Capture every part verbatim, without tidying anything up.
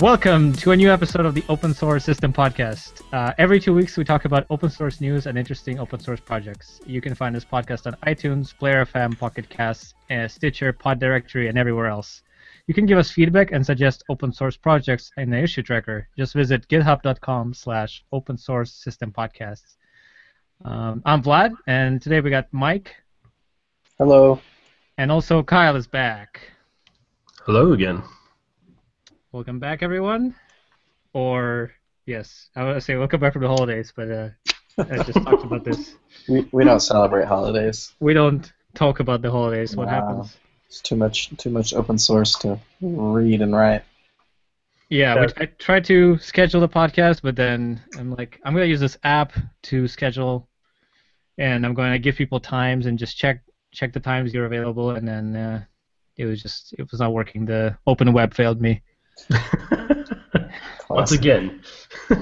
Welcome to a new episode of the Open Source System Podcast. Uh, every two weeks, we talk about open source news and interesting open source projects. You can find this podcast on iTunes, Player F M, Pocket Casts, uh, Stitcher, Pod Directory, and everywhere else. You can give us feedback and suggest open source projects in the issue tracker. Just visit github dot com slash open source system podcasts. Um, I'm Vlad, and today we got Mike. Hello. And also Kyle is back. Hello again. Welcome back, everyone. Or, yes, I would say welcome back from the holidays, but uh, I just talked about this. We, we don't celebrate holidays. We don't talk about the holidays. What wow. happens? It's too much too much open source to read and write. Yeah, so, we, I tried to schedule the podcast, but then I'm like, I'm going to use this app to schedule, and I'm going to give people times and just check check the times you're available, and then uh, it was just, it was not working. The open web failed me. Once again.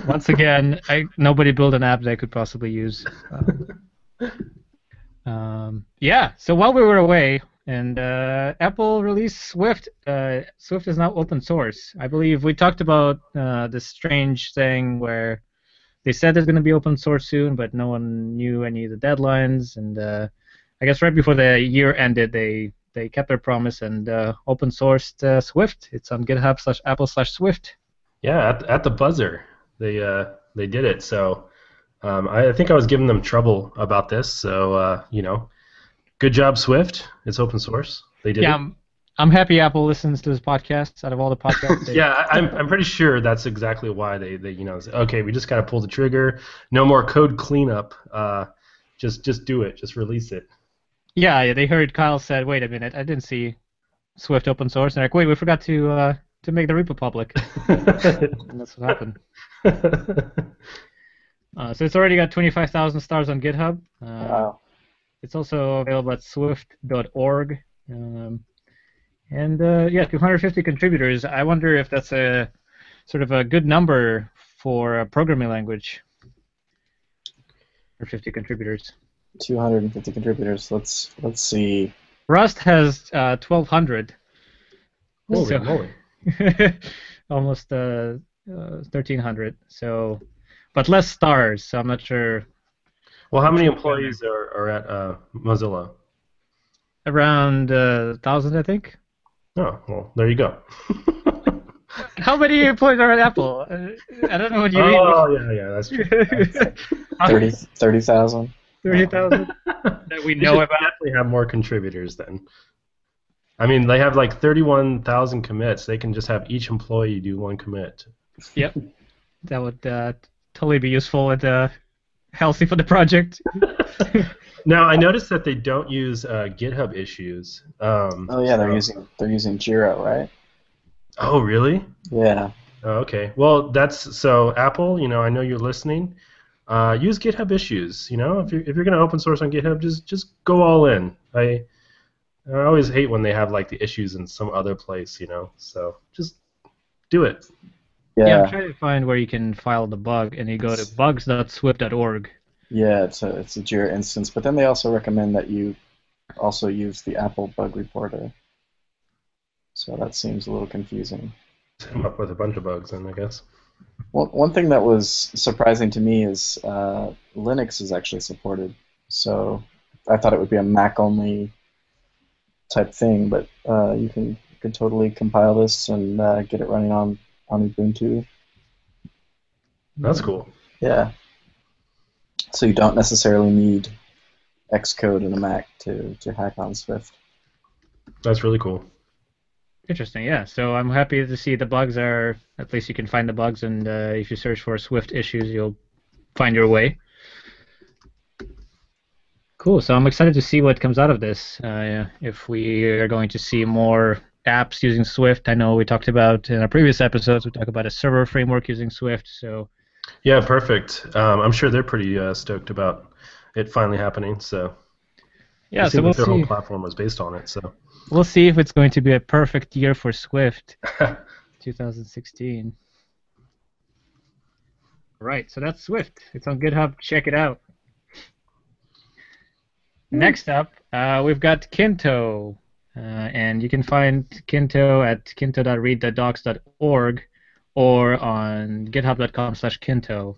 Once again, I, nobody built an app that I could possibly use. Um, um, yeah, so while we were away, and uh, Apple released Swift. Uh, Swift is now open source. I believe we talked about uh, this strange thing where they said it's going to be open source soon, but no one knew any of the deadlines. And uh, I guess right before the year ended, they... They kept their promise and uh, open sourced uh, Swift. It's on GitHub slash Apple slash Swift. Yeah, at, at the buzzer, they uh, they did it. So um, I, I think I was giving them trouble about this. So uh, you know, good job, Swift. It's open source. They did. Yeah, it. I'm, I'm happy Apple listens to this podcast. Out of all the podcasts. They yeah, I, I'm I'm pretty sure that's exactly why they they you know say, okay, we just gotta pull the trigger. No more code cleanup. Uh, just just do it. Just release it. Yeah, yeah, they heard Kyle said, wait a minute, I didn't see Swift open source. And they're like, wait, we forgot to uh, to make the repo public. And that's what happened. Uh, so it's already got twenty-five thousand stars on GitHub. Uh, wow. It's also available at swift dot org. Um, and, uh, yeah, two hundred fifty contributors. I wonder if that's a sort of a good number for a programming language. two hundred fifty contributors. two hundred fifty contributors. Let's let's see. Rust has uh, twelve hundred. Holy so, moly! Almost uh, uh, thirteen hundred. So, but less stars. So I'm not sure. Well, how many employees are, are at uh, Mozilla? Around uh, one thousand, I think. Oh well, there you go. How many employees are at Apple? I don't know what you mean. Oh yeah, yeah, that's true. thirty thousand. thirty thousand that we know about. They have more contributors then. I mean, they have like thirty-one thousand commits. They can just have each employee do one commit. Yep. That would uh, totally be useful and uh, healthy for the project. Now, I noticed that they don't use uh, GitHub issues. Um, oh, yeah, they're, so. using, they're using Jira, right? Oh, really? Yeah. Oh, okay. Well, that's so Apple, you know, I know you're listening. Uh, use GitHub issues. You know, if you're if you're gonna open source on GitHub, just just go all in. I I always hate when they have like the issues in some other place. You know, so just do it. Yeah, yeah, I'm trying to find where you can file the bug, and you go to bugs dot swift dot org. Yeah, it's a it's a Jira instance, but then they also recommend that you also use the Apple bug reporter. So that seems a little confusing. Come up with a bunch of bugs, then I guess. Well, one thing that was surprising to me is uh, Linux is actually supported. So I thought it would be a Mac-only type thing, but uh, you can you can totally compile this and uh, get it running on, on Ubuntu. That's cool. Yeah. So you don't necessarily need Xcode and a Mac to, to hack on Swift. That's really cool. Interesting, yeah. So I'm happy to see the bugs are, at least you can find the bugs, and uh, if you search for Swift issues, you'll find your way. Cool, so I'm excited to see what comes out of this. Uh, yeah. If we are going to see more apps using Swift, I know we talked about in our previous episodes, we talked about a server framework using Swift, so... Yeah, perfect. Um, I'm sure they're pretty uh, stoked about it finally happening, so... Yeah, so we'll see. Their whole platform was based on it, so... We'll see if it's going to be a perfect year for Swift, twenty sixteen. Right, so that's Swift. It's on GitHub. Check it out. Next up, uh, we've got Kinto. Uh, and you can find Kinto at kinto dot read the docs dot org or on github dot com slash kinto.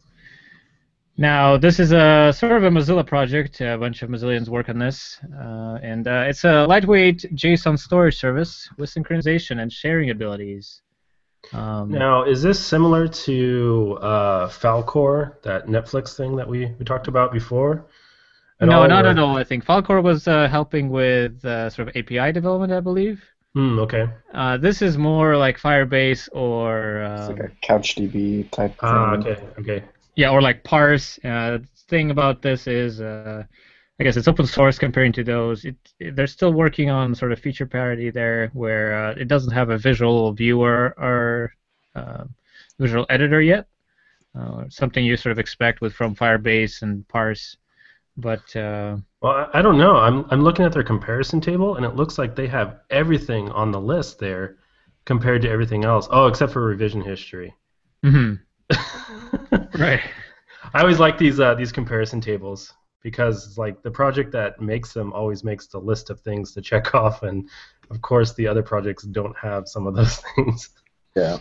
Now, this is a sort of a Mozilla project. A bunch of Mozillians work on this. Uh, and uh, it's a lightweight JSON storage service with synchronization and sharing abilities. Um, now, is this similar to uh, Falcor, that Netflix thing that we, we talked about before? At no, all, not or? at all, I think. Falcor was uh, helping with uh, sort of A P I development, I believe. Mm, okay. Uh, this is more like Firebase or... Um, it's like a CouchDB type ah, thing. Ah, okay, okay. Yeah, or like parse. Uh, the thing about this is, uh, I guess it's open source comparing to those. It, it, they're still working on sort of feature parity there, where uh, it doesn't have a visual viewer or uh, visual editor yet. Uh, something you sort of expect with from Firebase and parse. But uh, well, I don't know. I'm I'm looking at their comparison table, and it looks like they have everything on the list there, compared to everything else. Oh, except for revision history. Mm-hmm. Right. I always like these uh, these comparison tables because like the project that makes them always makes the list of things to check off, and of course the other projects don't have some of those things. Yeah.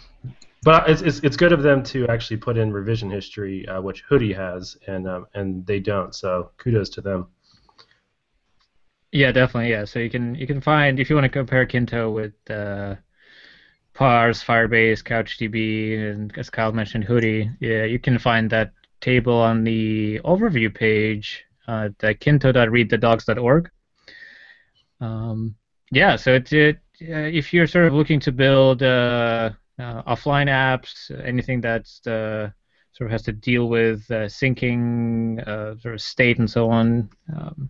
But it's it's, it's good of them to actually put in revision history, uh, which Hoodie has, and um, and they don't. So kudos to them. Yeah, definitely. Yeah. So you can you can find if you want to compare Kinto with. Uh, Parse, Firebase, CouchDB, and as Kyle mentioned, Hoodie. Yeah, you can find that table on the overview page uh, at kinto dot read the docs dot org. Um, yeah, so it, it, uh, if you're sort of looking to build uh, uh, offline apps, anything that's uh, sort of has to deal with uh, syncing, uh, sort of state and so on, um,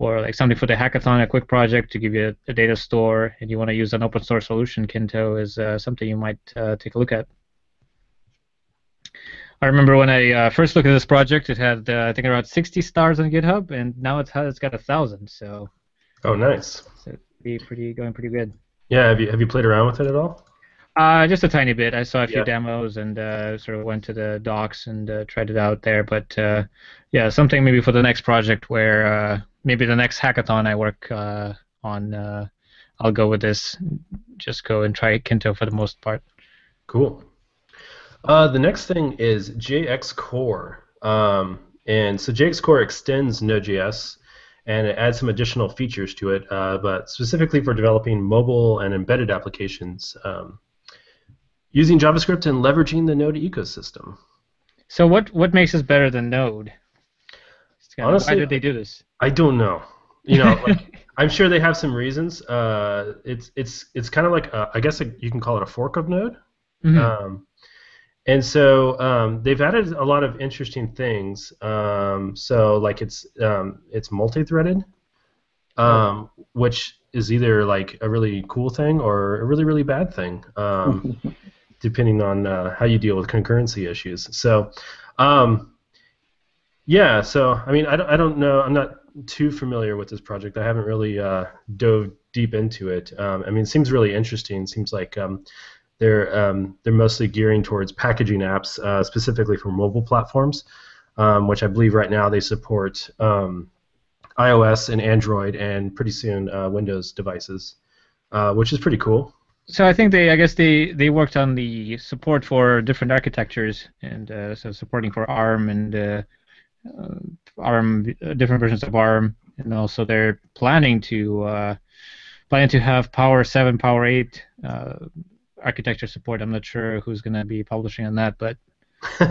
or like something for the hackathon, a quick project to give you a, a data store, and you want to use an open source solution, Kinto is uh, something you might uh, take a look at. I remember when I uh, first looked at this project, it had uh, I think around sixty stars on GitHub, and now it's it's got a thousand. So. Oh, nice. So it'd be pretty going pretty good. Yeah, have you have you played around with it at all? Uh, just a tiny bit. I saw a few yeah. demos and uh, sort of went to the docs and uh, tried it out there. But uh, yeah, something maybe for the next project where uh, maybe the next hackathon I work uh, on, uh, I'll go with this. Just go and try Kinto for the most part. Cool. Uh, the next thing is JxCore. Um, and so JxCore extends Node.js and it adds some additional features to it, uh, but specifically for developing mobile and embedded applications. Um, Using JavaScript and leveraging the Node ecosystem. So what what makes us better than Node? Honestly, why did they do this? I don't know. You know, like, I'm sure they have some reasons. Uh, it's it's it's kind of like a, I guess a, you can call it a fork of Node. Mm-hmm. Um, and so um, they've added a lot of interesting things. Um, so like it's um, it's multi-threaded, um, which is either like a really cool thing or a really really bad thing. Um, depending on uh, how you deal with concurrency issues. So, um, yeah, so, I mean, I don't, I don't know, I'm not too familiar with this project. I haven't really uh, dove deep into it. Um, I mean, it seems really interesting. It seems like um, they're, um, they're mostly gearing towards packaging apps, uh, specifically for mobile platforms, um, which I believe right now they support um, iOS and Android and pretty soon uh, Windows devices, uh, which is pretty cool. So I think they, I guess they, they worked on the support for different architectures and uh, so supporting for ARM and uh, uh, ARM, uh, different versions of ARM, and also they're planning to uh, planning to have Power seven, Power eight uh, architecture support. I'm not sure who's going to be publishing on that, but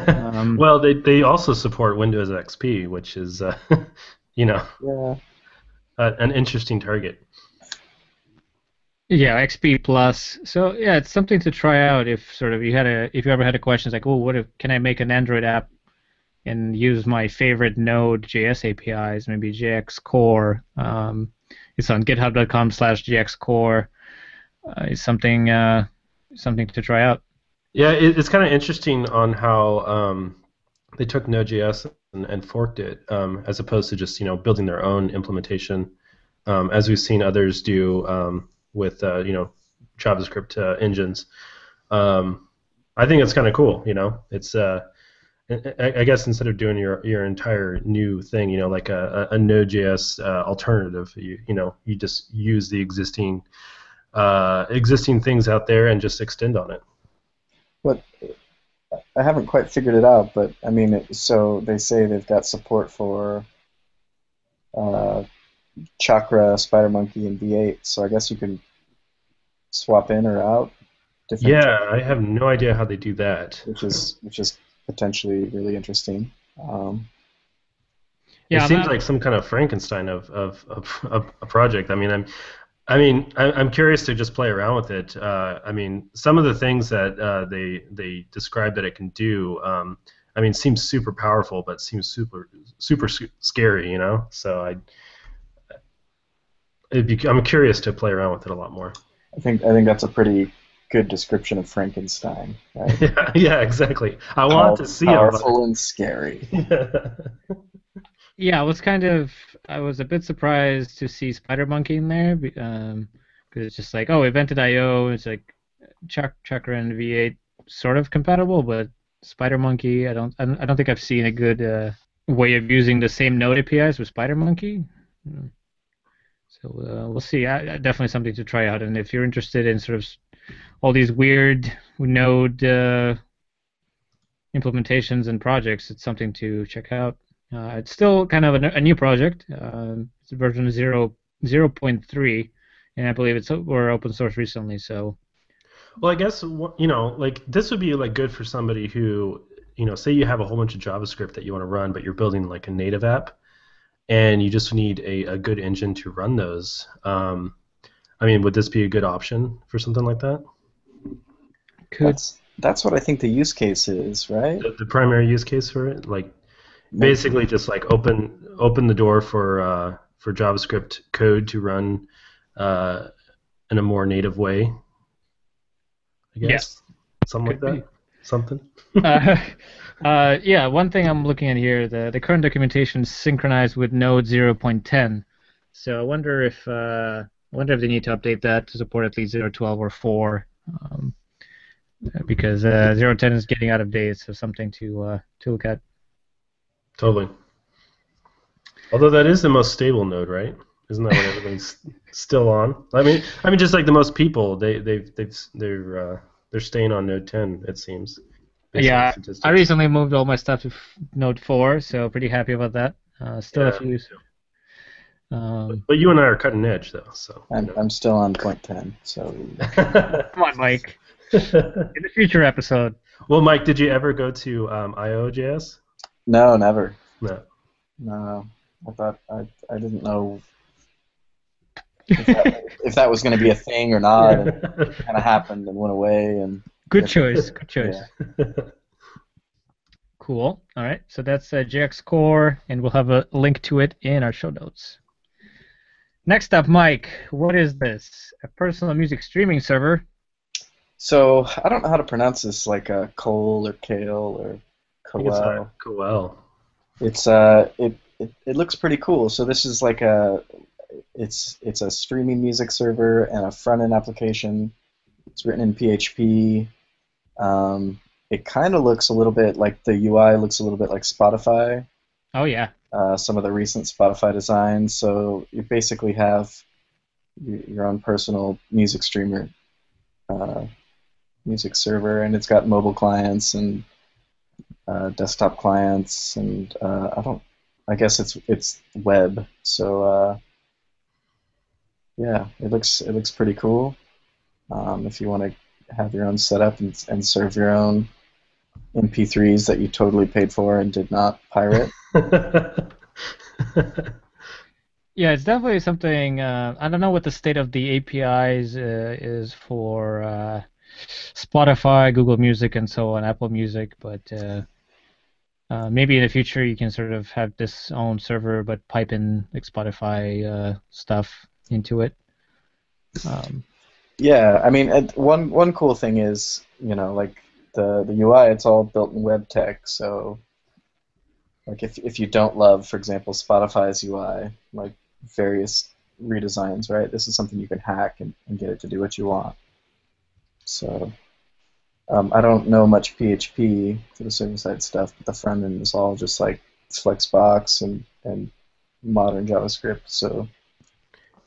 um, well, they they also support Windows X P, which is uh, you know yeah. uh, an interesting target. Yeah, X P Plus. So yeah, it's something to try out if sort of you had a if you ever had a question it's like, oh, what if can I make an Android app and use my favorite Node.js A P Is? Maybe JxCore. Um, it's on github dot com slash JxCore. Uh, it's something uh, something to try out. Yeah, it, it's kind of interesting on how um, they took Node.js and, and forked it um, as opposed to just you know building their own implementation, um, as we've seen others do. Um, with uh, you know JavaScript uh, engines, um, I think it's kind of cool. You know, it's uh, I, I guess instead of doing your your entire new thing, you know, like a, a Node.js uh, alternative, you you know, you just use the existing uh, existing things out there and just extend on it. What? I haven't quite figured it out, but I mean, it, so they say they've got support for uh, Chakra, Spider Monkey, and V eight. So I guess you can swap in or out. Different yeah, types. I have no idea how they do that. Which is which is potentially really interesting. Um, yeah, it seems like some kind of Frankenstein of of, of, of a project. I mean, I'm. I mean, I, I'm curious to just play around with it. Uh, I mean, some of the things that uh, they they describe that it can do, um, I mean, seems super powerful, but seems super super scary, you know. So I, it'd be, I'm curious to play around with it a lot more. I think I think that's a pretty good description of Frankenstein. Right? yeah, yeah, exactly. I want How to see powerful it. Powerful and scary. Yeah. Yeah, I was kind of, I was a bit surprised to see Spider Monkey in there, um, because it's just like, oh, Evented I O, it's like Chak Chakra and V eight sort of compatible, but Spider Monkey, I don't, I don't think I've seen a good uh, way of using the same node A P Is with Spider Monkey. So uh, we'll see. I, definitely something to try out, and if you're interested in sort of all these weird node uh, implementations and projects, it's something to check out. Uh, it's still kind of a, a new project. Uh, it's version zero point three, and I believe it's were open source recently. So, well, I guess you know, like this would be like good for somebody who, you know, say you have a whole bunch of JavaScript that you want to run, but you're building like a native app, and you just need a, a good engine to run those. Um, I mean, would this be a good option for something like that? Could. That's that's what I think the use case is, right? The, the primary use case for it, like. Basically, just like open open the door for uh, for JavaScript code to run uh, in a more native way. I guess yes. something Could like be. that. Something. uh, uh, yeah, one thing I'm looking at here, the the current documentation is synchronized with Node zero point ten. So I wonder if uh, I wonder if they need to update that to support at least zero point twelve or four. Um, because uh, zero point ten is getting out of date, so something to uh, to look at. Totally. Although that is the most stable node, right? Isn't that what everything's still on? I mean, I mean, just like the most people, they they they they're uh, they're staying on node ten. It seems. Yeah, I recently moved all my stuff to node four, so pretty happy about that. Uh, still yeah, a few. Um, but, but you and I are cutting edge, though. So I'm you know. I'm still on point ten. So come on, Mike. In the future episode. Well, Mike, did you ever go to um, I O J S? No, never. No. No. I thought I I didn't know if that, if that was going to be a thing or not. And it kind of happened and went away. And good choice. Good choice. Yeah. Cool. All right. So that's uh, JxCore, and we'll have a link to it in our show notes. Next up, Mike. What is this? A personal music streaming server. So I don't know how to pronounce this, like uh, Koel or Kale or. Koel. Koel. It's uh, it, it it looks pretty cool. So this is like a, it's it's a streaming music server and a front end application. It's written in P H P. Um, it kind of looks a little bit like the U I looks a little bit like Spotify. Oh yeah. Uh, some of the recent Spotify designs. So you basically have your own personal music streamer, uh, music server, and it's got mobile clients and. Uh, desktop clients and uh, I don't. I guess it's it's web. So uh, yeah, it looks it looks pretty cool. Um, if you want to have your own setup and and serve your own M P threes that you totally paid for and did not pirate. Yeah, it's definitely something. Uh, I don't know what the state of the A P Is uh, is for. Uh... Spotify, Google Music, and so on, Apple Music, but uh, uh, maybe in the future you can sort of have this own server, but pipe in like Spotify uh, stuff into it. Um, yeah, I mean, one one cool thing is, you know, like the the U I, it's all built in web tech, so like if if you don't love, for example, Spotify's U I, like various redesigns, right? This is something you can hack and, and get it to do what you want. So, um, I don't know much P H P for the server-side stuff, but the front end is all just like Flexbox and, and modern JavaScript. So,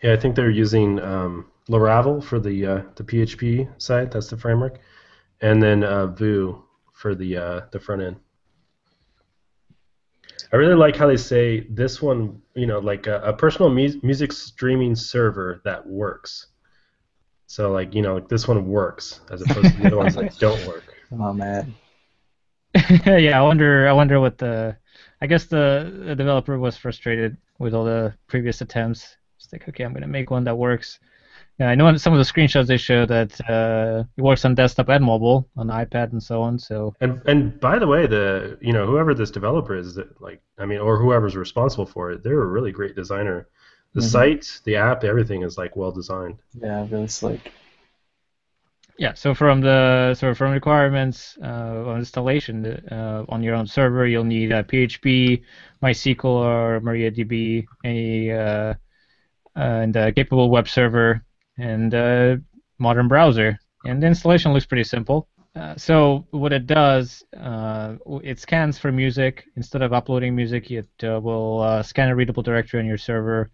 yeah, I think they're using um, Laravel for the uh, the P H P side. That's the framework, and then uh, Vue for the uh, the front end. I really like how they say this one, you know, like a, a personal mu music streaming server that works. So, like, you know, like this one works as opposed to the other ones that don't work. Oh man. Yeah, I wonder. I wonder what the. I guess the, the developer was frustrated with all the previous attempts. It's like, okay, I'm gonna make one that works. Yeah, I know on some of the screenshots they show that uh, it works on desktop and mobile, on iPad and so on. So and and by the way, the you know whoever this developer is, that like I mean, or whoever's responsible for it, they're a really great designer. The mm-hmm. site, the app, everything is like well designed. Yeah, really slick. Yeah, so from the so from requirements uh, on installation uh, on your own server, you'll need uh, P H P, MySQL, or MariaDB, any uh, and a capable web server. And uh, modern browser, and the installation looks pretty simple. Uh, so what it does, uh, it scans for music. Instead of uploading music, it uh, will uh, scan a readable directory on your server,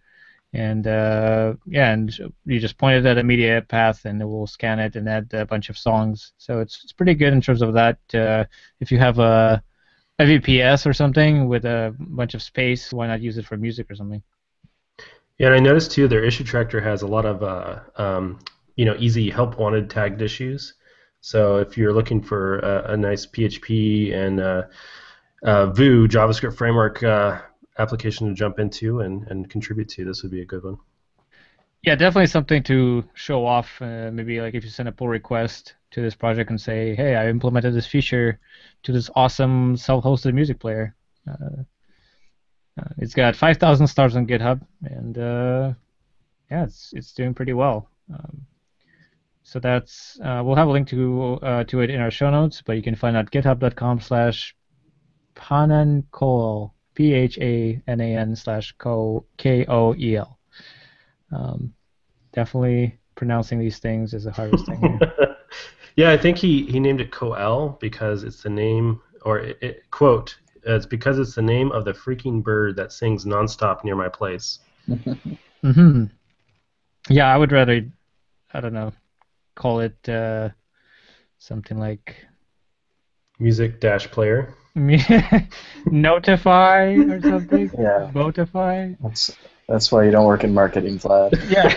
and uh, yeah, and you just point it at a media path, and it will scan it and add a bunch of songs. So it's it's pretty good in terms of that. Uh, if you have a, a V P S or something with a bunch of space, why not use it for music or something? Yeah, and I noticed too their issue tractor has a lot of uh, um, you know easy help wanted tagged issues. So if you're looking for uh, a nice P H P and uh, uh, Vue JavaScript framework uh, application to jump into and, and contribute to, this would be a good one. Yeah, definitely something to show off. Uh, maybe like if you send a pull request to this project and say, hey, I implemented this feature to this awesome self-hosted music player. Uh, Uh, it's got five thousand stars on GitHub, and uh, yeah, it's it's doing pretty well. Um, so that's uh, we'll have a link to uh, to it in our show notes, but you can find out github dot com slash Phanankoel, P H A N A N slash K O E L. Um, definitely pronouncing these things is a hardest thing here. Yeah, I think he, he named it Koel because it's the name, or it, it, quote, it's because it's the name of the freaking bird that sings nonstop near my place. Mm-hmm. Yeah, I would rather, I don't know, call it uh, something like music-player. Notify or something. Yeah. Notify. That's that's why you don't work in marketing, Vlad. Yeah.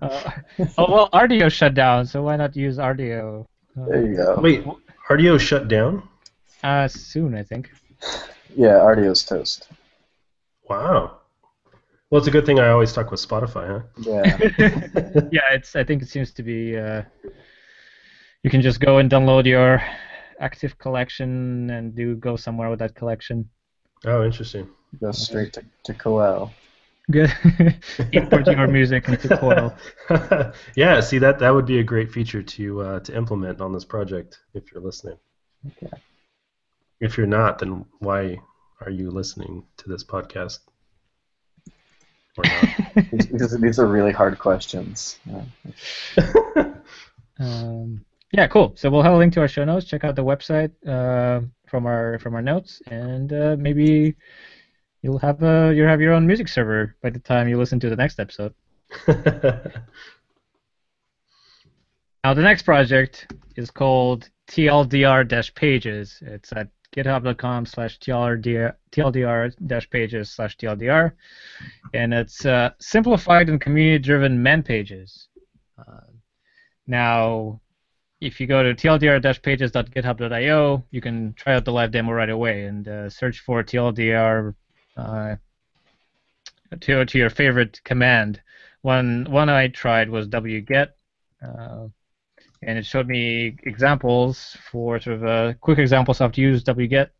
uh, oh well, R D O shut down, so why not use R D O? Uh, there you go. Wait, R D O shut down? Uh, soon, I think. Yeah, R D O's toast. Wow. Well, it's a good thing I always talk with Spotify, huh? Yeah. Yeah, it's. I think it seems to be. Uh, you can just go and download your active collection and do go somewhere with that collection. Oh, interesting. Go straight to to Koel. Good. Import your music into Koel. Yeah. See, that that would be a great feature to uh, to implement on this project if you're listening. Okay. If you're not, then why are you listening to this podcast? Or not? These, these are really hard questions. Yeah. um, yeah, cool. So we'll have a link to our show notes. Check out the website uh, from our from our notes, and uh, maybe you'll have a you'll have your own music server by the time you listen to the next episode. Now the next project is called T L D R dash pages. It's at github dot com slash T L D R dash pages slash T L D R, and it's uh, simplified and community-driven man pages. Uh, now, if you go to T L D R dash pages dot github dot i o, you can try out the live demo right away and uh, search for T L D R uh, to to your favorite command. One one I tried was wget. Uh, And it showed me examples for sort of uh, quick examples of how to use wget.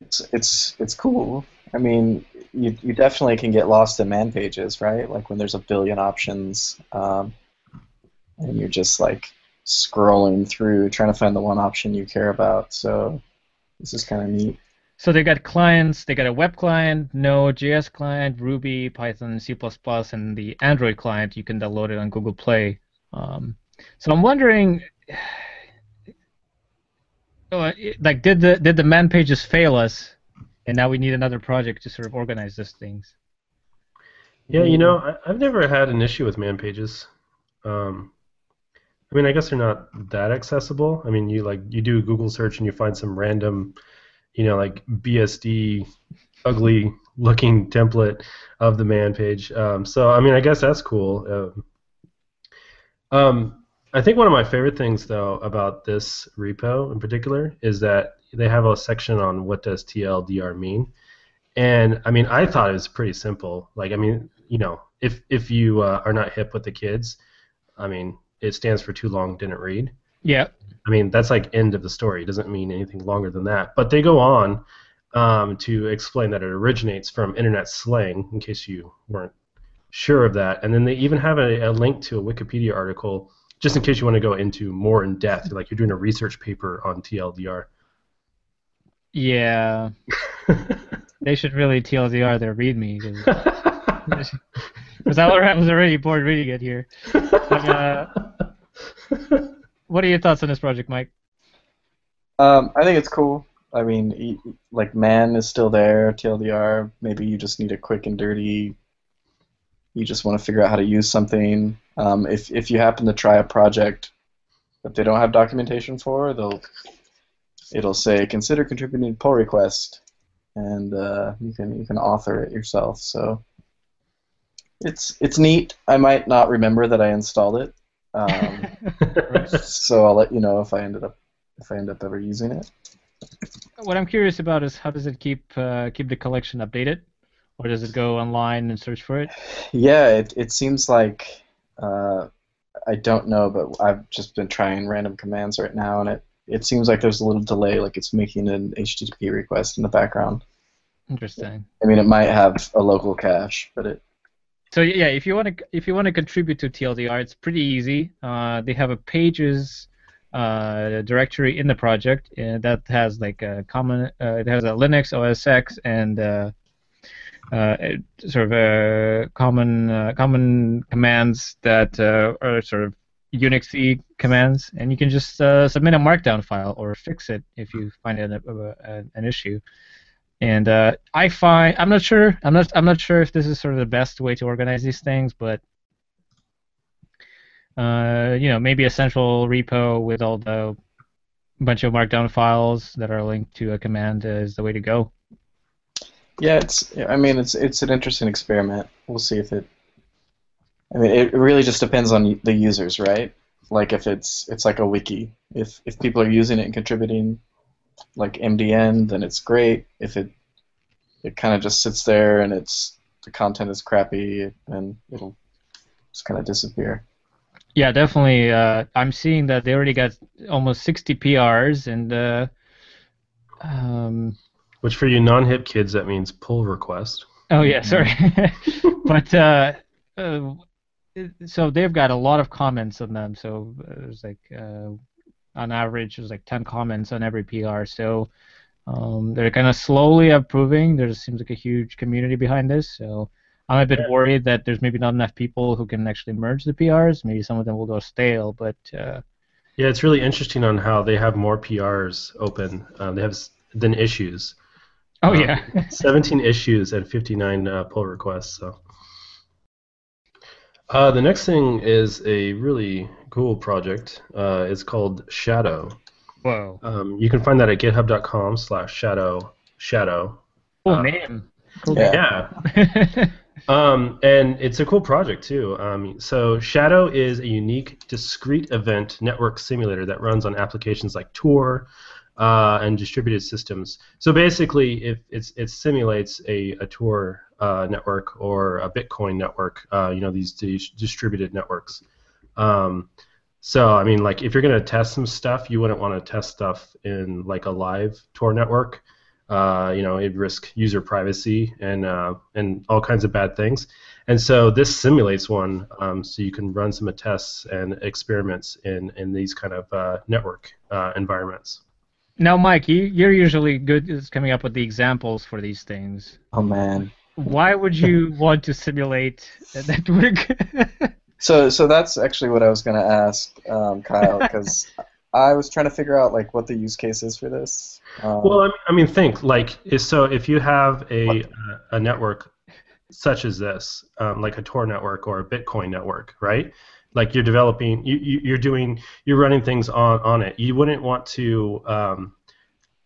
It's it's it's cool. I mean, you you definitely can get lost in man pages, right? Like when there's a billion options, um, and you're just like scrolling through trying to find the one option you care about. So this is kind of neat. So they got clients. They got a web client, Node.js client, Ruby, Python, C plus plus, and the Android client. You can download it on Google Play. Um, So I'm wondering, like, did the did the man pages fail us, and now we need another project to sort of organize these things? Yeah, you know, I, I've never had an issue with man pages. Um, I mean, I guess they're not that accessible. I mean, you like you do a Google search and you find some random, you know, like B S D ugly-looking template of the man page. Um, so, I mean, I guess that's cool. Uh, um, I think one of my favorite things, though, about this repo in particular is that they have a section on what does T L D R mean. And, I mean, I thought it was pretty simple. Like, I mean, you know, if, if you uh, are not hip with the kids, I mean, it stands for too long, didn't read. Yeah. I mean, that's like end of the story. It doesn't mean anything longer than that. But they go on um, to explain that it originates from internet slang, in case you weren't sure of that. And then they even have a, a link to a Wikipedia article, just in case you want to go into more in depth, like you're doing a research paper on T L D R. Yeah. They should really T L D R their README. Because I was already bored reading it here. But, uh, what are your thoughts on this project, Mike? Um, I think it's cool. I mean, like, man is still there, T L D R. Maybe you just need a quick and dirty. You just want to figure out how to use something. Um, if, if you happen to try a project that they don't have documentation for, they'll it'll say, consider contributing to pull request. And uh, you can you can author it yourself. So it's it's neat. I might not remember that I installed it, um, so I'll let you know if I ended up if I end up ever using it. What I'm curious about is how does it keep uh, keep the collection updated, or does it go online and search for it? Yeah, it it seems like uh, I don't know, but I've just been trying random commands right now, and it. It seems like there's a little delay, like it's making an H T T P request in the background. Interesting. I mean, it might have a local cache, but it. So yeah, if you want to, if you want to contribute to T L D R, it's pretty easy. Uh, they have a pages uh, directory in the project uh, that has like a common. Uh, it has a Linux, O S X, and uh, uh, sort of a common uh, common commands that uh, are sort of. Unix-y commands, and you can just uh, submit a markdown file or fix it if you find an uh, an issue. And uh, I find I'm not sure I'm not I'm not sure if this is sort of the best way to organize these things, but uh, you know, maybe a central repo with all the bunch of markdown files that are linked to a command is the way to go. Yeah, it's I mean it's it's an interesting experiment. We'll see if it. I mean, it really just depends on the users, right? Like, if it's it's like a wiki. If if people are using it and contributing, like M D N, then it's great. If it it kind of just sits there and it's the content is crappy, then it'll just kind of disappear. Yeah, definitely. Uh, I'm seeing that they already got almost sixty P Rs, and uh, um, which for you non-hip kids, that means pull request. Oh yeah, sorry, but. Uh, uh, So they've got a lot of comments on them. So there's like, uh, on average, there's like ten comments on every P R. So um, they're kind of slowly improving. There seems like a huge community behind this. So I'm a bit worried that there's maybe not enough people who can actually merge the P Rs. Maybe some of them will go stale. But uh, yeah, it's really interesting on how they have more P Rs open. Uh, they have than issues. Oh um, yeah, seventeen issues and fifty-nine uh, pull requests. So. Uh, the next thing is a really cool project. Uh, it's called Shadow. Wow. Um, you can find that at github dot com slash shadow shadow. Cool uh, name. Cool yeah. yeah. um, and it's a cool project too. Um, so Shadow is a unique discrete event network simulator that runs on applications like Tor uh, and distributed systems. So basically, if it's it simulates a a Tor. Uh, network or a Bitcoin network, uh, you know, these dis distributed networks. Um, so, I mean, like, if you're going to test some stuff, you wouldn't want to test stuff in, like, a live Tor network. Uh, you know, it'd risk user privacy and, uh, and all kinds of bad things. And so this simulates one, um, so you can run some tests and experiments in, in these kind of uh, network uh, environments. Now, Mike, you, you're usually good at coming up with the examples for these things. Oh, man. Why would you want to simulate a network? so, so that's actually what I was going to ask, um, Kyle, because I was trying to figure out like what the use case is for this. Um, well, I mean, I mean, think like so. If you have a a, a network such as this, um, like a Tor network or a Bitcoin network, right? Like you're developing, you, you, you're doing, you're running things on on it. You wouldn't want to, um,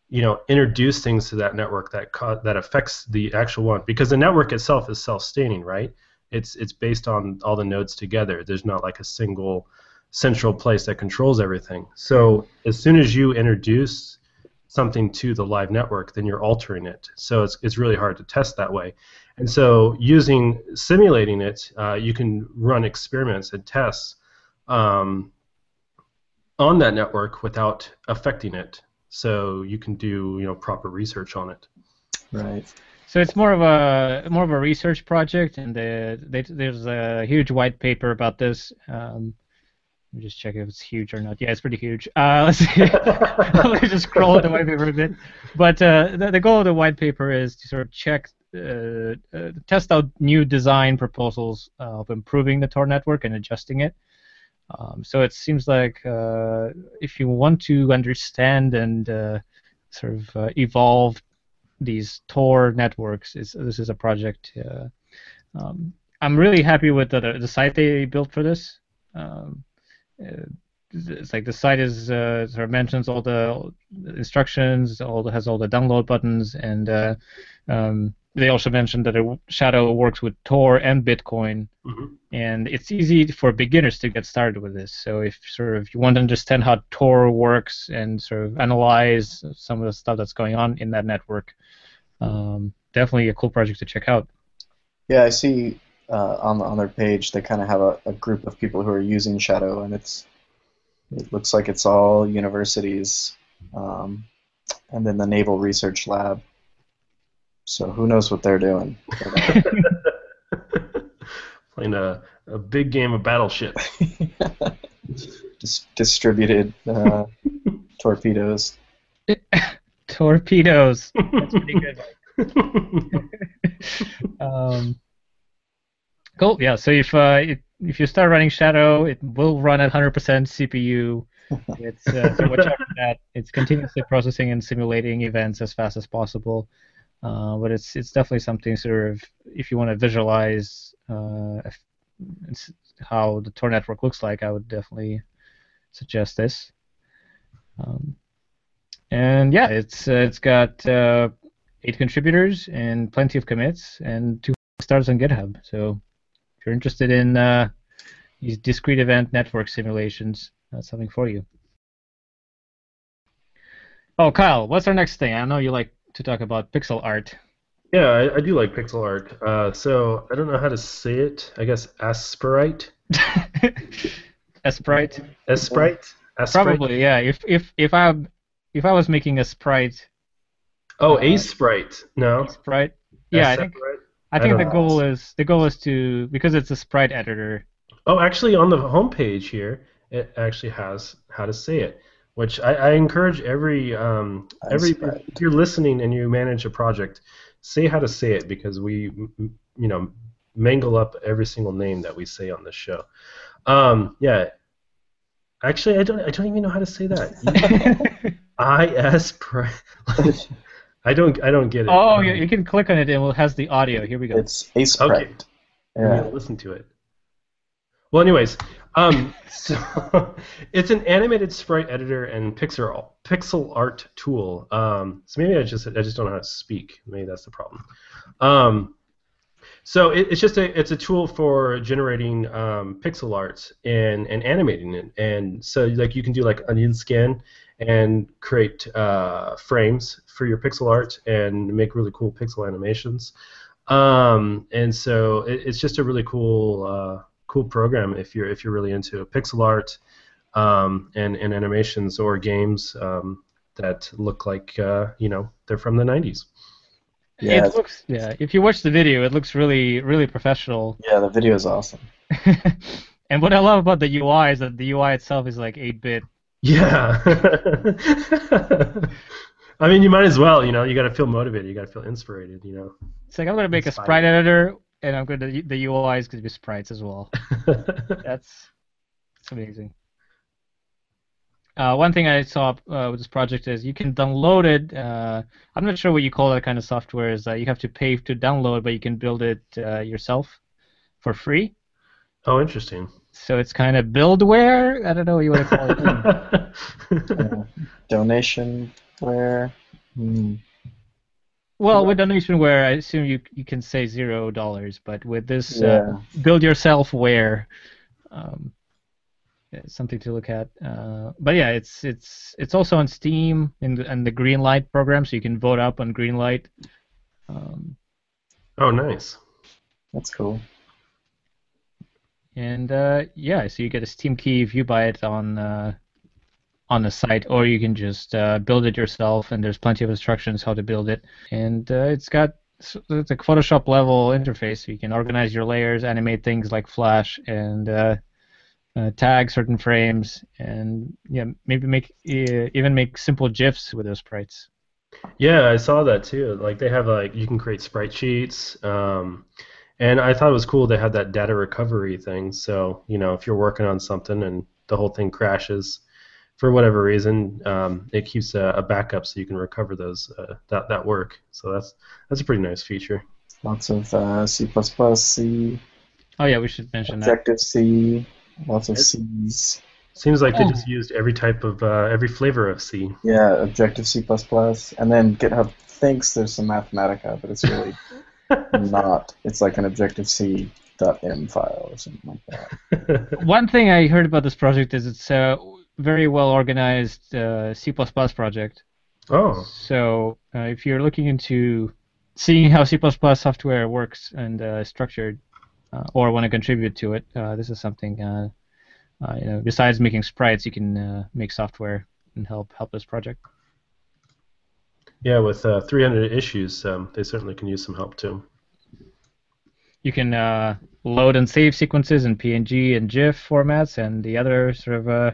you know, introduce things to that network that co that affects the actual one, because the network itself is self-staining, right? It's it's based on all the nodes together. There's not like a single central place that controls everything. So as soon as you introduce something to the live network, then you're altering it. So it's it's really hard to test that way. And so using simulating it, uh, you can run experiments and tests um, on that network without affecting it. So you can do you know proper research on it. Right. So it's more of a more of a research project, and the, they, there's a huge white paper about this. Um, Let me just check if it's huge or not. Yeah, it's pretty huge. Uh, let's see. Let's just scroll the white paper a bit. But uh, the, the goal of the white paper is to sort of check, uh, uh, test out new design proposals uh, of improving the Tor network and adjusting it. Um, so it seems like uh, if you want to understand and uh, sort of uh, evolve these Tor networks, is this is a project. Uh, um, I'm really happy with the, the site they built for this. Um, It's like the site is uh, sort of mentions all the instructions, all the, has all the download buttons, and uh, um, they also mentioned that a Shadow works with Tor and Bitcoin, mm-hmm. and it's easy for beginners to get started with this. So if sort of you want to understand how Tor works and sort of analyze some of the stuff that's going on in that network, um, definitely a cool project to check out. Yeah, I see. Uh, on, the, on their page, they kind of have a, a group of people who are using Shadow, and it's it looks like it's all universities, um, and then the Naval Research Lab. So who knows what they're doing? Playing a, a big game of Battleship. Dis distributed uh, torpedoes. Torpedoes. That's pretty good. um, Cool. Yeah. So if uh, it, if you start running Shadow, it will run at one hundred percent C P U. It's uh, so watch out for that. It's continuously processing and simulating events as fast as possible. Uh, but it's it's definitely something sort of if you want to visualize uh, if it's how the Tor network looks like, I would definitely suggest this. Um, and yeah, it's uh, it's got uh, eight contributors and plenty of commits and two stars on GitHub. So if you're interested in uh, these discrete event network simulations, that's something for you. Oh, Kyle, what's our next thing? I know you like to talk about pixel art. Yeah, I, I do like pixel art. Uh, so I don't know how to say it. I guess Aseprite. Aseprite. Aseprite. Probably, yeah. If if if I if I was making a sprite. Oh, uh, Aseprite. No. Sprite. Yeah, I think. I think I the goal know. is the goal is to because it's a sprite editor. Oh, actually, on the homepage here, it actually has how to say it, which I, I encourage every um, every if you're listening and you manage a project, say how to say it because we you know mangle up every single name that we say on this show. Um, yeah, actually, I don't I don't even know how to say that. Aseprite. I don't. I don't get it. Oh, um, you can click on it, and it has the audio. Here we go. It's Aseprite. Okay. Yeah. Listen to it. Well, anyways, um, so it's an animated sprite editor and pixel pixel art tool. Um, so maybe I just I just don't know how to speak. Maybe that's the problem. Um, so it, it's just a it's a tool for generating um, pixel art and and animating it. And so like you can do like onion skin and create uh, frames for your pixel art and make really cool pixel animations. Um, and so it, it's just a really cool uh, cool program if you're if you're really into pixel art um, and, and animations or games um, that look like uh, you know they're from the nineties. Yeah, it looks yeah. If you watch the video, it looks really really professional. Yeah, the video is awesome. And what I love about the U I is that the U I itself is like eight bit. Yeah. I mean, you might as well, you know, you got to feel motivated, you got to feel inspired, you know. It's like I'm going to make Inspired. a sprite editor and I'm going to the U I is going to be sprites as well. That's it's amazing. Uh, one thing I saw uh, with this project is you can download it. Uh, I'm not sure what you call that kind of software is that you have to pay to download, but you can build it uh, yourself for free. Oh, interesting. So it's kind of buildware? I don't know what you want to call it. uh, donationware. Hmm. Well, with donationware, I assume you you can say zero dollars, but with this yeah. uh, build yourself ware, um, yeah, something to look at. Uh, but yeah, it's it's it's also on Steam in the, in the Greenlight program, so you can vote up on Greenlight. Um, oh, nice. That's cool. And uh, yeah, so you get a Steam key if you buy it on uh, on the site, or you can just uh, build it yourself, and there's plenty of instructions how to build it. And uh, it's got the Photoshop level interface, so you can organize your layers, animate things like Flash, and uh, uh, tag certain frames, and yeah, maybe make uh, even make simple GIFs with those sprites. Yeah, I saw that too. Like they have like you can create sprite sheets. Um, And I thought it was cool they had that data recovery thing. So, you know, if you're working on something and the whole thing crashes for whatever reason, um, it keeps a, a backup so you can recover those uh, that that work. So that's that's a pretty nice feature. Lots of uh, C plus plus, C. Oh yeah, we should mention that. Objective C. Lots of C's. Seems like oh. they just used every type of uh, every flavor of C. Yeah, Objective C plus plus, and then GitHub thinks there's some Mathematica, but it's really. Not. It's like an Objective C dot M file or something like that. One thing I heard about this project is it's a very well organized uh, C plus plus project. Oh. So uh, if you're looking into seeing how C plus plus software works and uh, structured, uh, or want to contribute to it, uh, this is something. Uh, uh, you know, besides making sprites, you can uh, make software and help help this project. Yeah, with uh, three hundred issues, um, they certainly can use some help too. You can uh, load and save sequences in P N G and GIF formats, and the other sort of uh,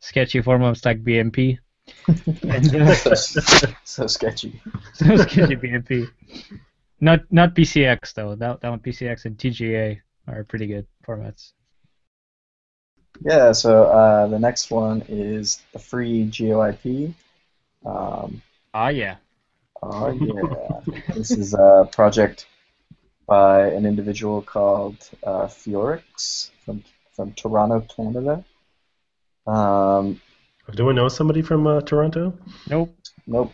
sketchy formats like B M P. so, so sketchy. So sketchy B M P. Not not P C X though. That that one P C X and T G A are pretty good formats. Yeah. So uh, the next one is the freegeoip. Um, Ah, yeah. Oh, yeah. This is a project by an individual called uh, Fiorix from, from Toronto, Canada. Um, Do we know somebody from uh, Toronto? Nope. Nope.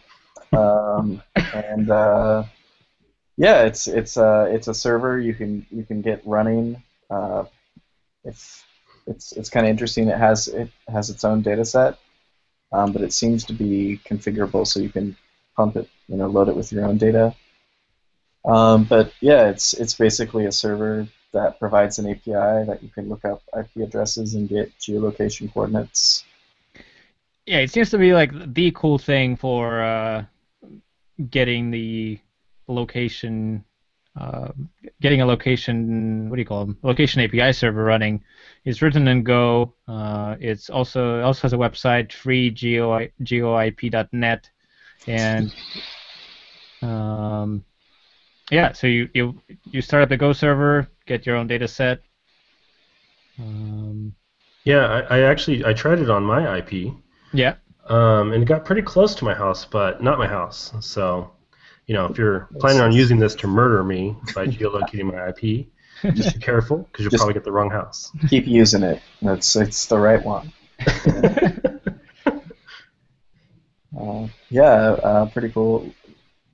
Um, and uh, yeah, it's it's a uh, it's a server you can you can get running. Uh, it's it's it's kind of interesting. It has it has its own data set. Um, but it seems to be configurable, so you can pump it, you know, load it with your own data. Um, but yeah, it's it's basically a server that provides an A P I that you can look up I P addresses and get geolocation coordinates. Yeah, it seems to be like the cool thing for uh, getting the location, uh, getting a location. What do you call them? Location A P I server running. It's written in Go. Uh, it's also also has a website, free geoip dot net, and um, yeah, so you you you start up the Go server, get your own data set. Um, yeah, I, I actually I tried it on my I P. Yeah. Um, and it got pretty close to my house, but not my house. So, you know, if you're planning on using this to murder me by geolocating my I P. Just be careful, because you'll Just probably get the wrong house. Keep using it. That's it's the right one. uh, yeah, uh, pretty cool.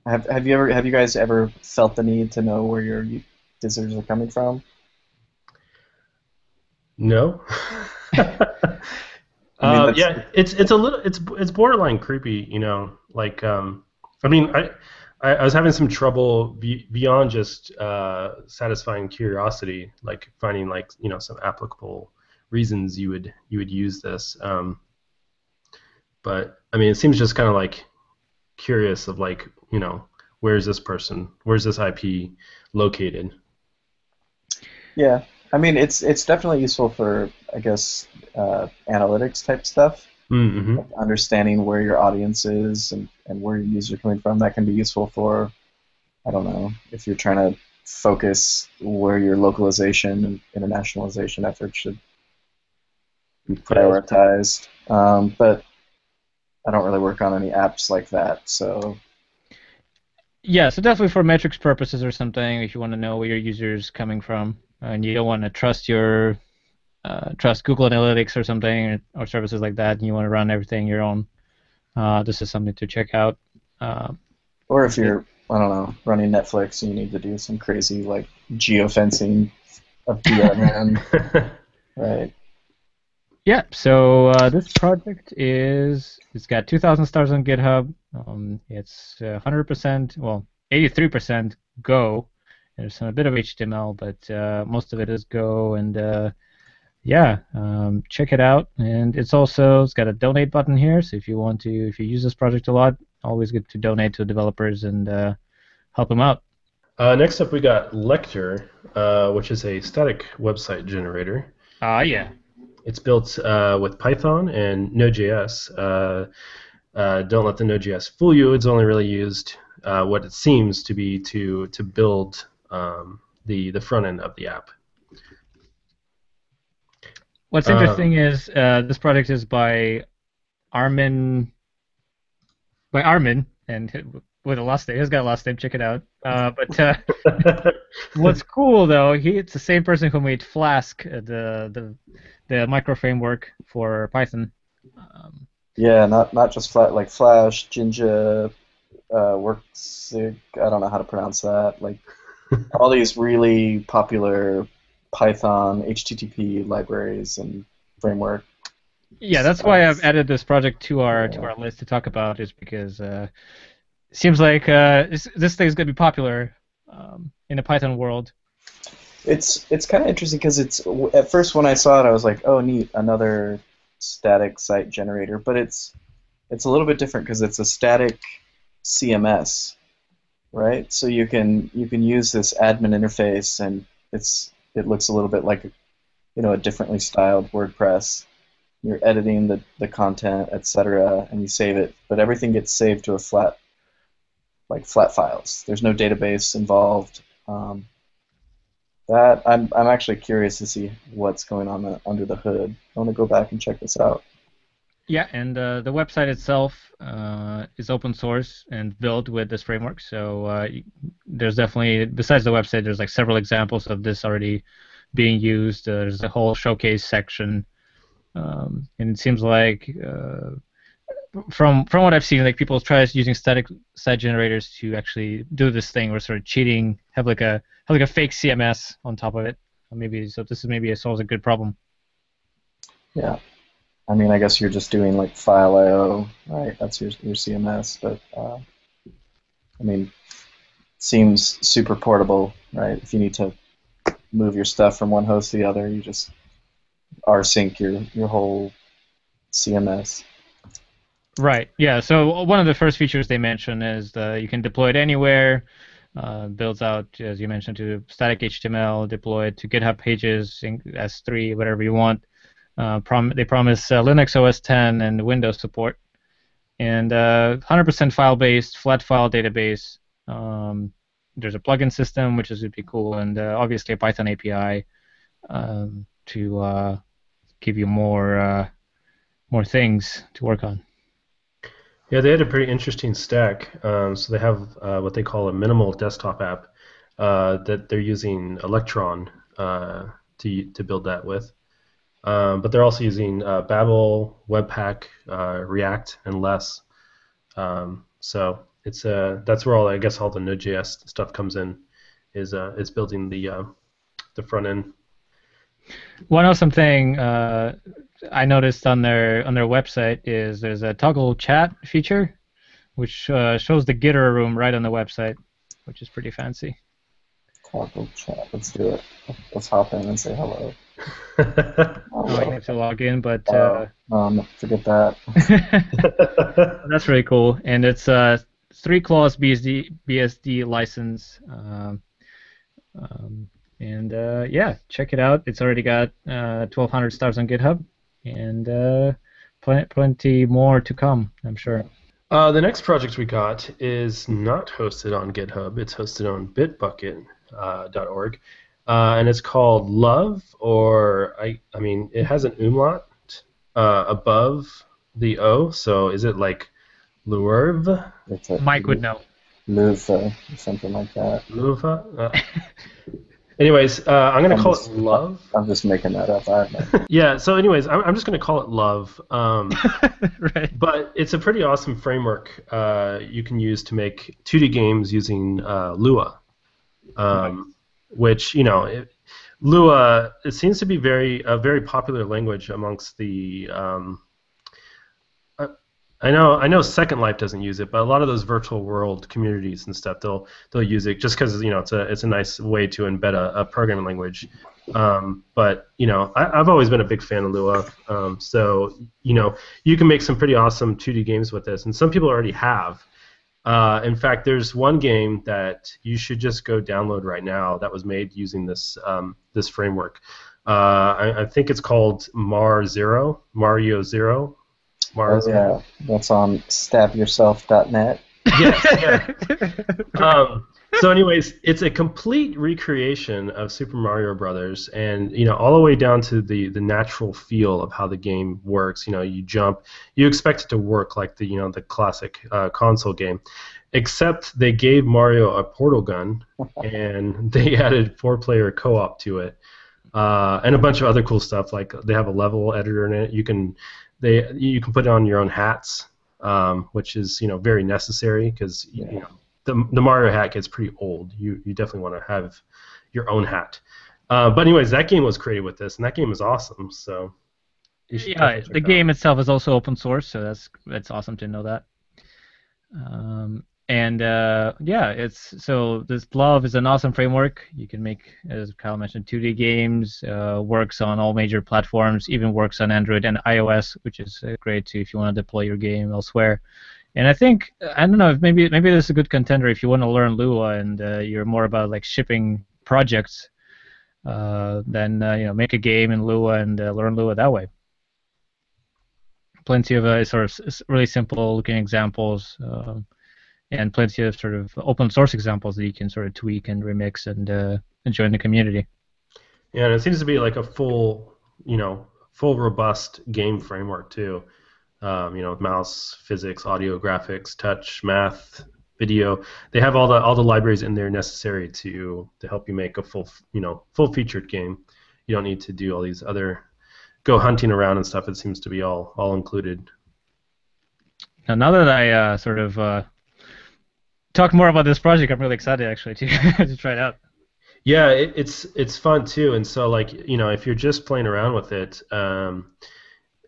Have Have you ever Have you guys ever felt the need to know where your visitors are coming from? No. I mean, uh, yeah, it's it's a little it's it's borderline creepy, you know. Like, um, I mean, I. I was having some trouble be beyond just uh, satisfying curiosity, like finding like you know some applicable reasons you would you would use this. Um, but I mean, it seems just kind of like curious of like you know where's this person, where's this I P located? Yeah, I mean it's it's definitely useful for I guess uh, analytics type stuff. Mm-hmm. Like understanding where your audience is and, and where your users are coming from, that can be useful for, I don't know, if you're trying to focus where your localization and internationalization efforts should be prioritized. Um, but I don't really work on any apps like that, so... Yeah, so definitely for metrics purposes or something, if you want to know where your user is coming from, and you don't want to trust your uh, trust Google Analytics or something, or, or services like that, and you want to run everything your own, uh, this is something to check out. Uh, or if you're, I don't know, running Netflix and you need to do some crazy like geofencing of D R M, right? Yeah, so uh, this project is, it's got two thousand stars on GitHub. Um, it's one hundred percent, well, eighty-three percent Go. There's a bit of H T M L, but uh, most of it is Go. And uh, yeah, um, check it out. And it's also, it's got a donate button here. So if you want to, if you use this project a lot, always good to donate to developers and uh, help them out. Uh, next up, we got Lektor, uh, which is a static website generator. Ah, uh, yeah. It's built uh, with Python and Node.js. Uh, uh, don't let the Node.js fool you. It's only really used uh, what it seems to be to to build um, the the front end of the app. What's interesting um, is uh, this project is by Armin by Armin and with a last name. He's got a last name. Check it out. Uh, but uh, what's cool though, he it's the same person who made Flask, the the the micro framework for Python. Um, yeah, not not just flat like Flash, Jinja, uh, Works. I don't know how to pronounce that. Like all these really popular Python H T T P libraries and framework. Yeah, that's stuff. Why I've added this project to our yeah. to our list to talk about, is because uh, it seems like uh, this this thing's gonna be popular um, in the Python world. It's it's kind of interesting because it's at first when I saw it I was like, oh neat, another static site generator, but it's it's a little bit different because it's a static C M S, right? So you can you can use this admin interface, and it's it looks a little bit like, you know, a differently styled WordPress. You're editing the the content, et cetera, and you save it, but everything gets saved to a flat like flat files. There's no database involved. Um, That I'm I'm actually curious to see what's going on the, under the hood. I want to go back and check this out. Yeah, and uh, the website itself uh, is open source and built with this framework. So uh, there's definitely, besides the website, there's like several examples of this already being used. Uh, there's a whole showcase section, um, and it seems like uh, from from what I've seen, like people try using static site generators to actually do this thing, where sort of cheating, have like a like a fake C M S on top of it, maybe. So this is maybe it solves a good problem. Yeah, I mean, I guess you're just doing like file I O, right? That's your your C M S, but uh, I mean, seems super portable, right? If you need to move your stuff from one host to the other, you just rsync your your whole C M S. Right. Yeah. So one of the first features they mention is the, you can deploy it anywhere. Uh, builds out, as you mentioned, to static H T M L, deploy it to GitHub pages, S three, whatever you want. Uh, prom they promise uh, Linux O S ten and Windows support, and uh, one hundred percent file-based, flat file database. Um, there's a plugin system, which is would be cool, and uh, obviously a Python A P I um, to uh, give you more uh, more things to work on. Yeah, they had a pretty interesting stack. Um, so they have uh, what they call a minimal desktop app uh, that they're using Electron uh, to to build that with. Um, but they're also using uh, Babel, Webpack, uh, React, and less. Um, so it's uh, that's where all I guess all the Node.js stuff comes in. Is uh, it's building the uh, the front end. One awesome thing uh, I noticed on their on their website is there's a toggle chat feature, which uh, shows the Gitter room right on the website, which is pretty fancy. Toggle chat. Let's do it. Let's hop in and say hello. Oh, I have to log in, but uh, uh, um, forget that. That's really cool, and it's a three clause B S D B S D license. Um, um, And uh, yeah, check it out. It's already got uh, twelve hundred stars on GitHub, and uh, pl plenty more to come, I'm sure. Uh, the next project we got is not hosted on GitHub. It's hosted on bitbucket dot org, uh, uh, and it's called Löve, or I, I mean, it has an umlaut uh, above the O. So is it like Löve? Mike would know. Löve, something like that. Löve. Uh, Anyways, uh, I'm going to call just, it Löve. I'm just making that up. I have no yeah, so anyways, I'm, I'm just going to call it Löve. Um, right. But it's a pretty awesome framework uh, you can use to make two D games using uh, Lua, um, right. which, you know, it, Lua, it seems to be very a very popular language amongst the... Um, uh, I know I know Second Life doesn't use it, but a lot of those virtual world communities and stuff, they'll they'll use it just because, you know, it's a it's a nice way to embed a, a programming language. Um, but, you know, I, I've always been a big fan of Lua. Um, so, you know, you can make some pretty awesome two D games with this, and some people already have. Uh, in fact, there's one game that you should just go download right now that was made using this um, this framework. Uh, I, I think it's called Mar Zero, Mario Zero. Mar oh, Zero. Yeah, that's on stab yourself dot net. Yes, yeah. um, so, anyways, it's a complete recreation of Super Mario Brothers, and you know, all the way down to the the natural feel of how the game works. You know, you jump, you expect it to work like the you know the classic uh, console game, except they gave Mario a portal gun, and they added four-player co-op to it, uh, and a bunch of other cool stuff. Like they have a level editor in it. You can they you can put on your own hats. Um, which is, you know, very necessary because you, yeah. you know the the Mario hat gets pretty old. You you definitely want to have your own hat. Uh, but anyways, that game was created with this, and that game is awesome. So yeah, the game itself is also open source, so that's that's awesome to know that. Um, and uh, yeah, it's so this Löve is an awesome framework. You can make, as Kyle mentioned, two D games. Uh, works on all major platforms, even works on Android and iOS, which is uh, great too if you want to deploy your game elsewhere. And I think I don't know if maybe maybe this is a good contender if you want to learn Lua and uh, you're more about like shipping projects. Uh, then uh, you know make a game in Lua and uh, learn Lua that way. Plenty of uh, sort of really simple looking examples. Uh, And plenty of sort of open source examples that you can sort of tweak and remix and, uh, and join the community. Yeah, and it seems to be like a full, you know, full robust game framework too. Um, you know, mouse, physics, audio, graphics, touch, math, video. They have all the all the libraries in there necessary to to help you make a full, you know, full featured game. You don't need to do all these other go hunting around and stuff. It seems to be all all included. Now, now that I uh, sort of uh, talk more about this project, I'm really excited actually to to try it out. Yeah, it, it's it's fun too, and so like you know, if you're just playing around with it, um,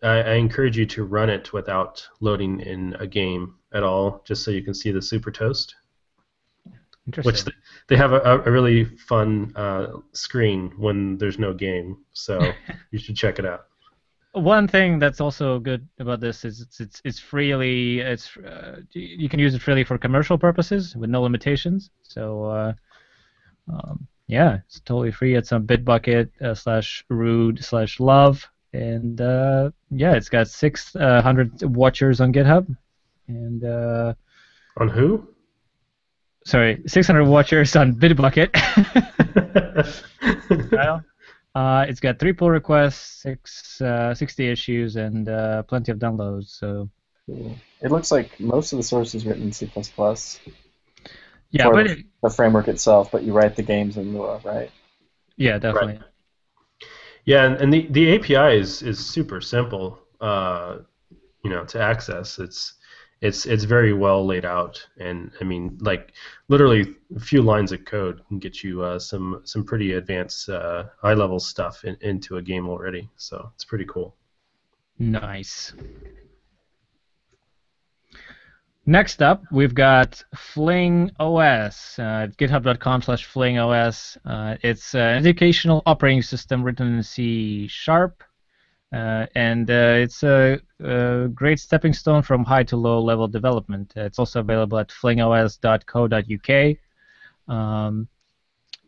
I, I encourage you to run it without loading in a game at all, just so you can see the super toast. Interesting. Which they, they have a, a really fun uh, screen when there's no game, so you should check it out. One thing that's also good about this is it's it's, it's freely it's uh, you can use it freely for commercial purposes with no limitations. So uh, um, yeah, it's totally free. It's on Bitbucket uh, slash Rude slash Löve, and uh, yeah, it's got six uh, hundred watchers on GitHub, and uh, on who? Sorry, six hundred watchers on Bitbucket. Kyle? Uh, it's got three pull requests, six, uh, sixty issues, and uh, plenty of downloads. So cool. It looks like most of the source is written in C plus plus. Yeah, but it, the framework itself, but you write the games in Lua, right? Yeah, definitely. Right. Yeah, and, and the, the A P I is, is super simple, uh, you know, to access. It's it's it's very well laid out, and I mean, like literally a few lines of code can get you uh, some some pretty advanced uh, high level stuff in, into a game already. So it's pretty cool. Nice. Next up, we've got Fling O S. Uh, GitHub dot com slash Fling O S. Uh, it's an educational operating system written in C Sharp. Uh, and uh, it's a, a great stepping stone from high to low level development. It's also available at fling O S dot co dot U K. Um,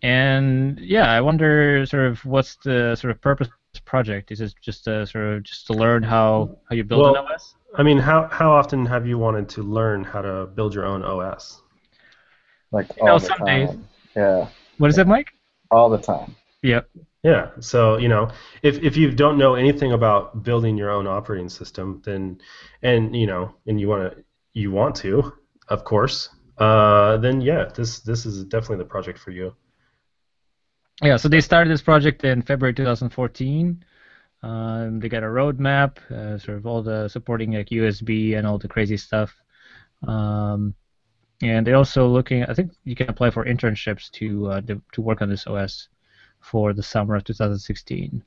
and yeah, I wonder sort of what's the sort of purpose of this project? Is it just to sort of just to learn how, how you build well, an O S? I mean, how how often have you wanted to learn how to build your own O S? Like all you know, the some time. Days. Yeah. What is it, Mike? All the time. Yep. Yeah, so you know, if if you don't know anything about building your own operating system, then and you know, and you want to, you want to, of course, uh, then yeah, this this is definitely the project for you. yeah, so they started this project in February two thousand fourteen. Um, they got a roadmap, uh, sort of all the supporting like U S B and all the crazy stuff. Um, and they're also looking, I think you can apply for internships to uh, to work on this O S for the summer of two thousand sixteen.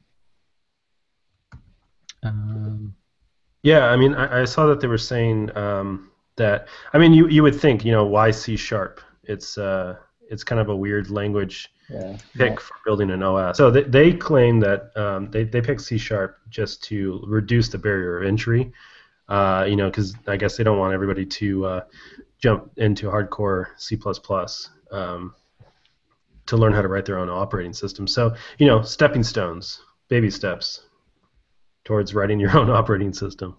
Um, yeah, I mean, I, I saw that they were saying um, that, I mean, you, you would think, you know, why C sharp? It's, uh, it's kind of a weird language yeah. pick yeah. for building an O S. So they, they claim that um, they, they picked C sharp just to reduce the barrier of entry, uh, you know, because I guess they don't want everybody to uh, jump into hardcore C plus plus um, to learn how to write their own operating system. So, you know, stepping stones, baby steps towards writing your own operating system.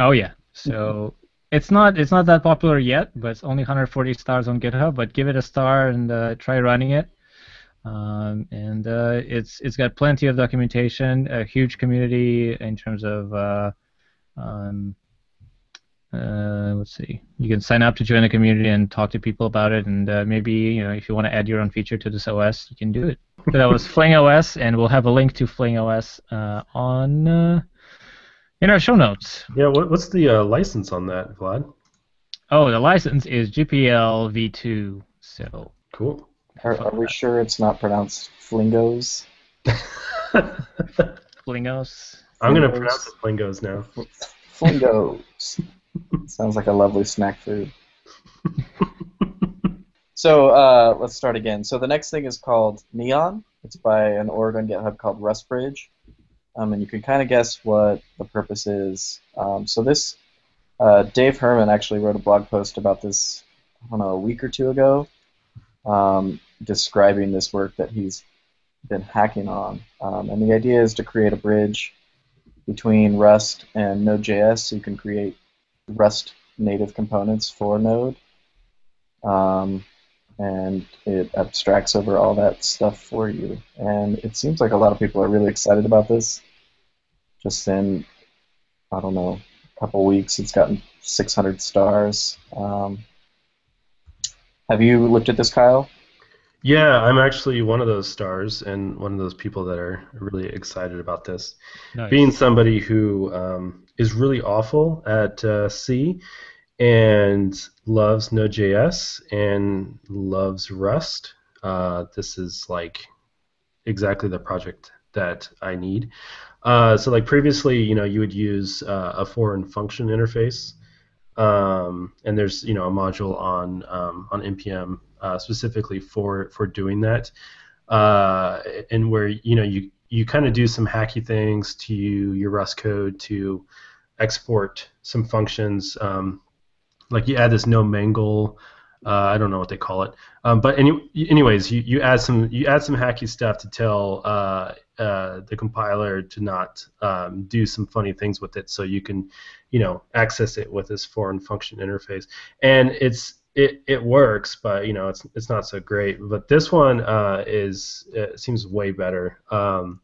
Oh, yeah. So it's not it's not that popular yet, but it's only one hundred forty stars on GitHub, but give it a star and uh, try running it. Um, and uh, it's it's got plenty of documentation, a huge community in terms of, uh, um, uh, let's see, you can sign up to join the community and talk to people about it, and uh, maybe, you know, if you want to add your own feature to this O S, you can do it. So that was Fling O S, and we'll have a link to Fling O S uh, on uh, in our show notes. Yeah, what, what's the uh, license on that, Vlad? Oh, the license is G P L v two. So cool. Are, are we sure it's not pronounced Flingos? Flingos. I'm gonna pronounce it Flingos now. Flingos. Sounds like a lovely snack food. So uh, let's start again. So the next thing is called Neon. It's by an org on GitHub called RustBridge. Um, and you can kind of guess what the purpose is. Um, so this, uh, Dave Herman actually wrote a blog post about this, I don't know, a week or two ago, um, describing this work that he's been hacking on. Um, and the idea is to create a bridge between Rust and Node.js, so you can create Rust native components for Node. Um, and it abstracts over all that stuff for you. And it seems like a lot of people are really excited about this. Just in, I don't know, a couple weeks, it's gotten six hundred stars. Um, have you looked at this, Kyle? Yeah, I'm actually one of those stars and one of those people that are really excited about this. Nice. Being somebody who um, is really awful at uh, C, and loves Node.js and loves Rust. Uh, this is like exactly the project that I need. Uh, so like previously, you know, you would use uh, a foreign function interface, um, and there's you know a module on um, on N P M uh, specifically for for doing that, uh, and where you know you you kind of do some hacky things to your Rust code to export some functions. Um, Like you add this no mangle, uh, I don't know what they call it, um, but any, anyways, you, you add some you add some hacky stuff to tell uh, uh, the compiler to not um, do some funny things with it, so you can, you know, access it with this foreign function interface, and it's it, it works, but you know it's it's not so great. But this one uh, is it seems way better. Um,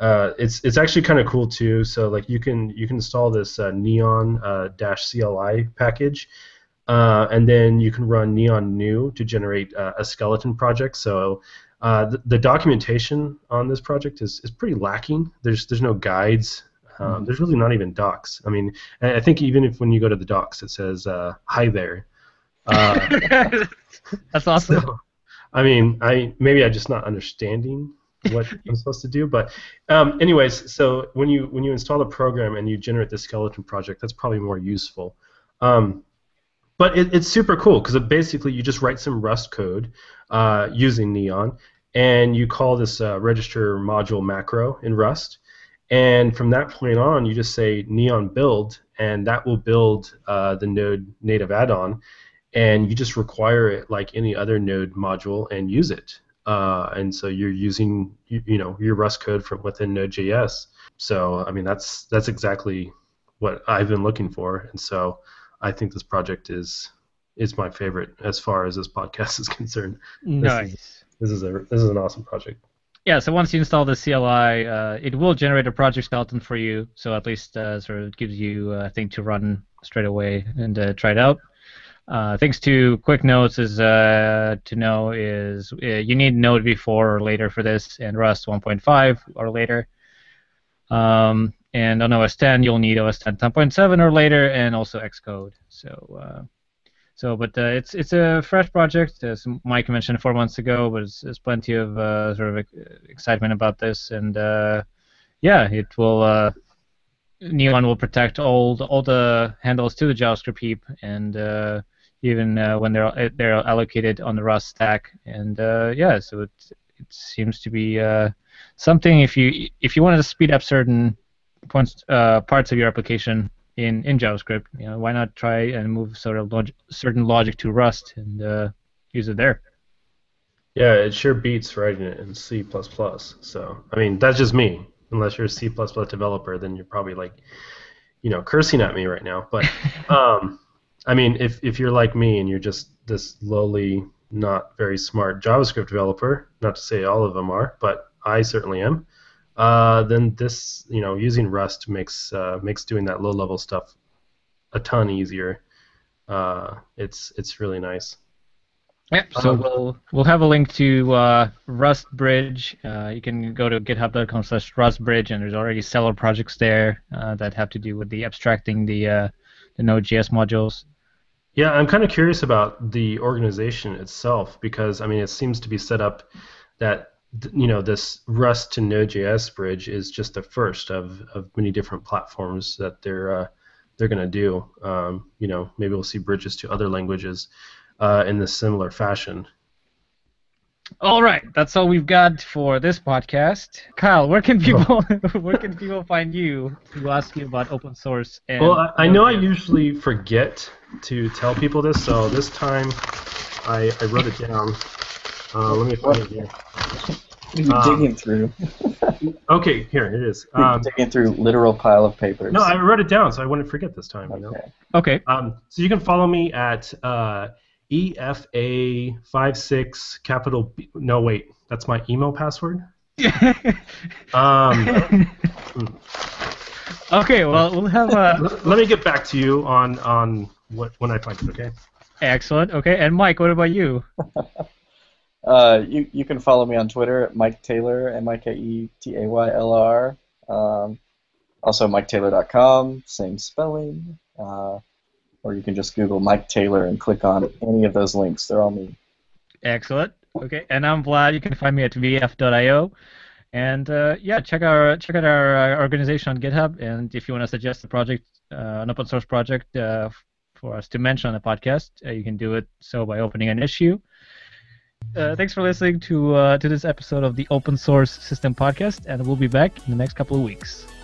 Uh, it's it's actually kind of cool too. So like you can you can install this uh, Neon uh, dash C L I package, uh, and then you can run Neon new to generate uh, a skeleton project. So uh, the, the documentation on this project is, is pretty lacking. There's there's no guides. Um, there's really not even docs. I mean, I think even if when you go to the docs, it says uh, "Hi there." Uh, That's awesome. So, I mean, I maybe I'm just not understanding what I'm supposed to do, but um, anyways, so when you when you install the program and you generate the skeleton project, that's probably more useful. Um, but it, it's super cool because basically you just write some Rust code uh, using Neon, and you call this uh, register module macro in Rust, and from that point on, you just say Neon build, and that will build uh, the Node native add-on, and you just require it like any other Node module and use it. Uh, and so you're using, you, you know, your Rust code from within Node.js. So I mean, that's that's exactly what I've been looking for, and so I think this project is is my favorite as far as this podcast is concerned. Nice. This is, this is a this is an awesome project. Yeah. So once you install the C L I, uh, it will generate a project skeleton for you. So at least uh, sort of gives you a thing to run straight away and uh, try it out. Uh, things to quick notes is uh, to know is uh, you need Node before or later for this, and Rust one point five or later. Um, and on O S ten, you'll need O S ten ten point seven or later, and also Xcode. So, uh, so but uh, it's it's a fresh project, as Mike mentioned four months ago. But there's plenty of uh, sort of excitement about this, and uh, yeah, it will. Uh, Neon will protect all the, all the handles to the JavaScript heap, and uh, even uh, when they're they're allocated on the Rust stack. And uh, yeah, so it it seems to be uh, something. If you if you wanted to speed up certain points, uh, parts of your application in in JavaScript, you know, why not try and move sort of log certain logic to Rust and uh, use it there. Yeah, it sure beats writing it in C plus plus. So I mean, that's just me. Unless you're a C plus plus developer, then you're probably like, you know, cursing at me right now. But um, I mean, if if you're like me and you're just this lowly, not very smart JavaScript developer, not to say all of them are, but I certainly am, uh, then this, you know, using Rust makes uh, makes doing that low-level stuff a ton easier. Uh, it's it's really nice. Yep. So um, we'll we'll have a link to uh, RustBridge. Uh, you can go to github dot com slash RustBridge, and there's already several projects there uh, that have to do with the abstracting the uh, the Node J S modules. Yeah, I'm kind of curious about the organization itself, because I mean, it seems to be set up that you know this Rust to Node J S bridge is just the first of of many different platforms that they're uh, they're going to do. Um, you know, maybe we'll see bridges to other languages. Uh, in this similar fashion. All right, that's all we've got for this podcast. Kyle, where can people where can people find you to ask you about open source? And well, I, I know I usually forget to tell people this, so this time I, I wrote it down. Uh, let me find it here. You're um, digging through. Okay, here it is. Um, digging through literal pile of papers. No, I wrote it down, so I wouldn't forget this time. Okay. You know? Okay. Um, so you can follow me at. Uh, E F A five six capital B. No, wait. That's my email password? um, okay, well, we'll have a... Let, let me get back to you on, on what when I find it, okay? Excellent. Okay, and Mike, what about you? uh, you, you can follow me on Twitter at Mike Taylor, M I K E T A Y L R. Um, also, Mike Taylor dot com, same spelling. Uh, Or you can just Google Mike Taylor and click on any of those links. They're all me. Excellent. Okay, and I'm Vlad. You can find me at V F dot I O. And uh, yeah, check our check out our, our organization on GitHub. And if you want to suggest a project, uh, an open source project uh, for us to mention on the podcast, uh, you can do it so by opening an issue. Uh, thanks for listening to uh, to this episode of the Open Source System Podcast, and we'll be back in the next couple of weeks.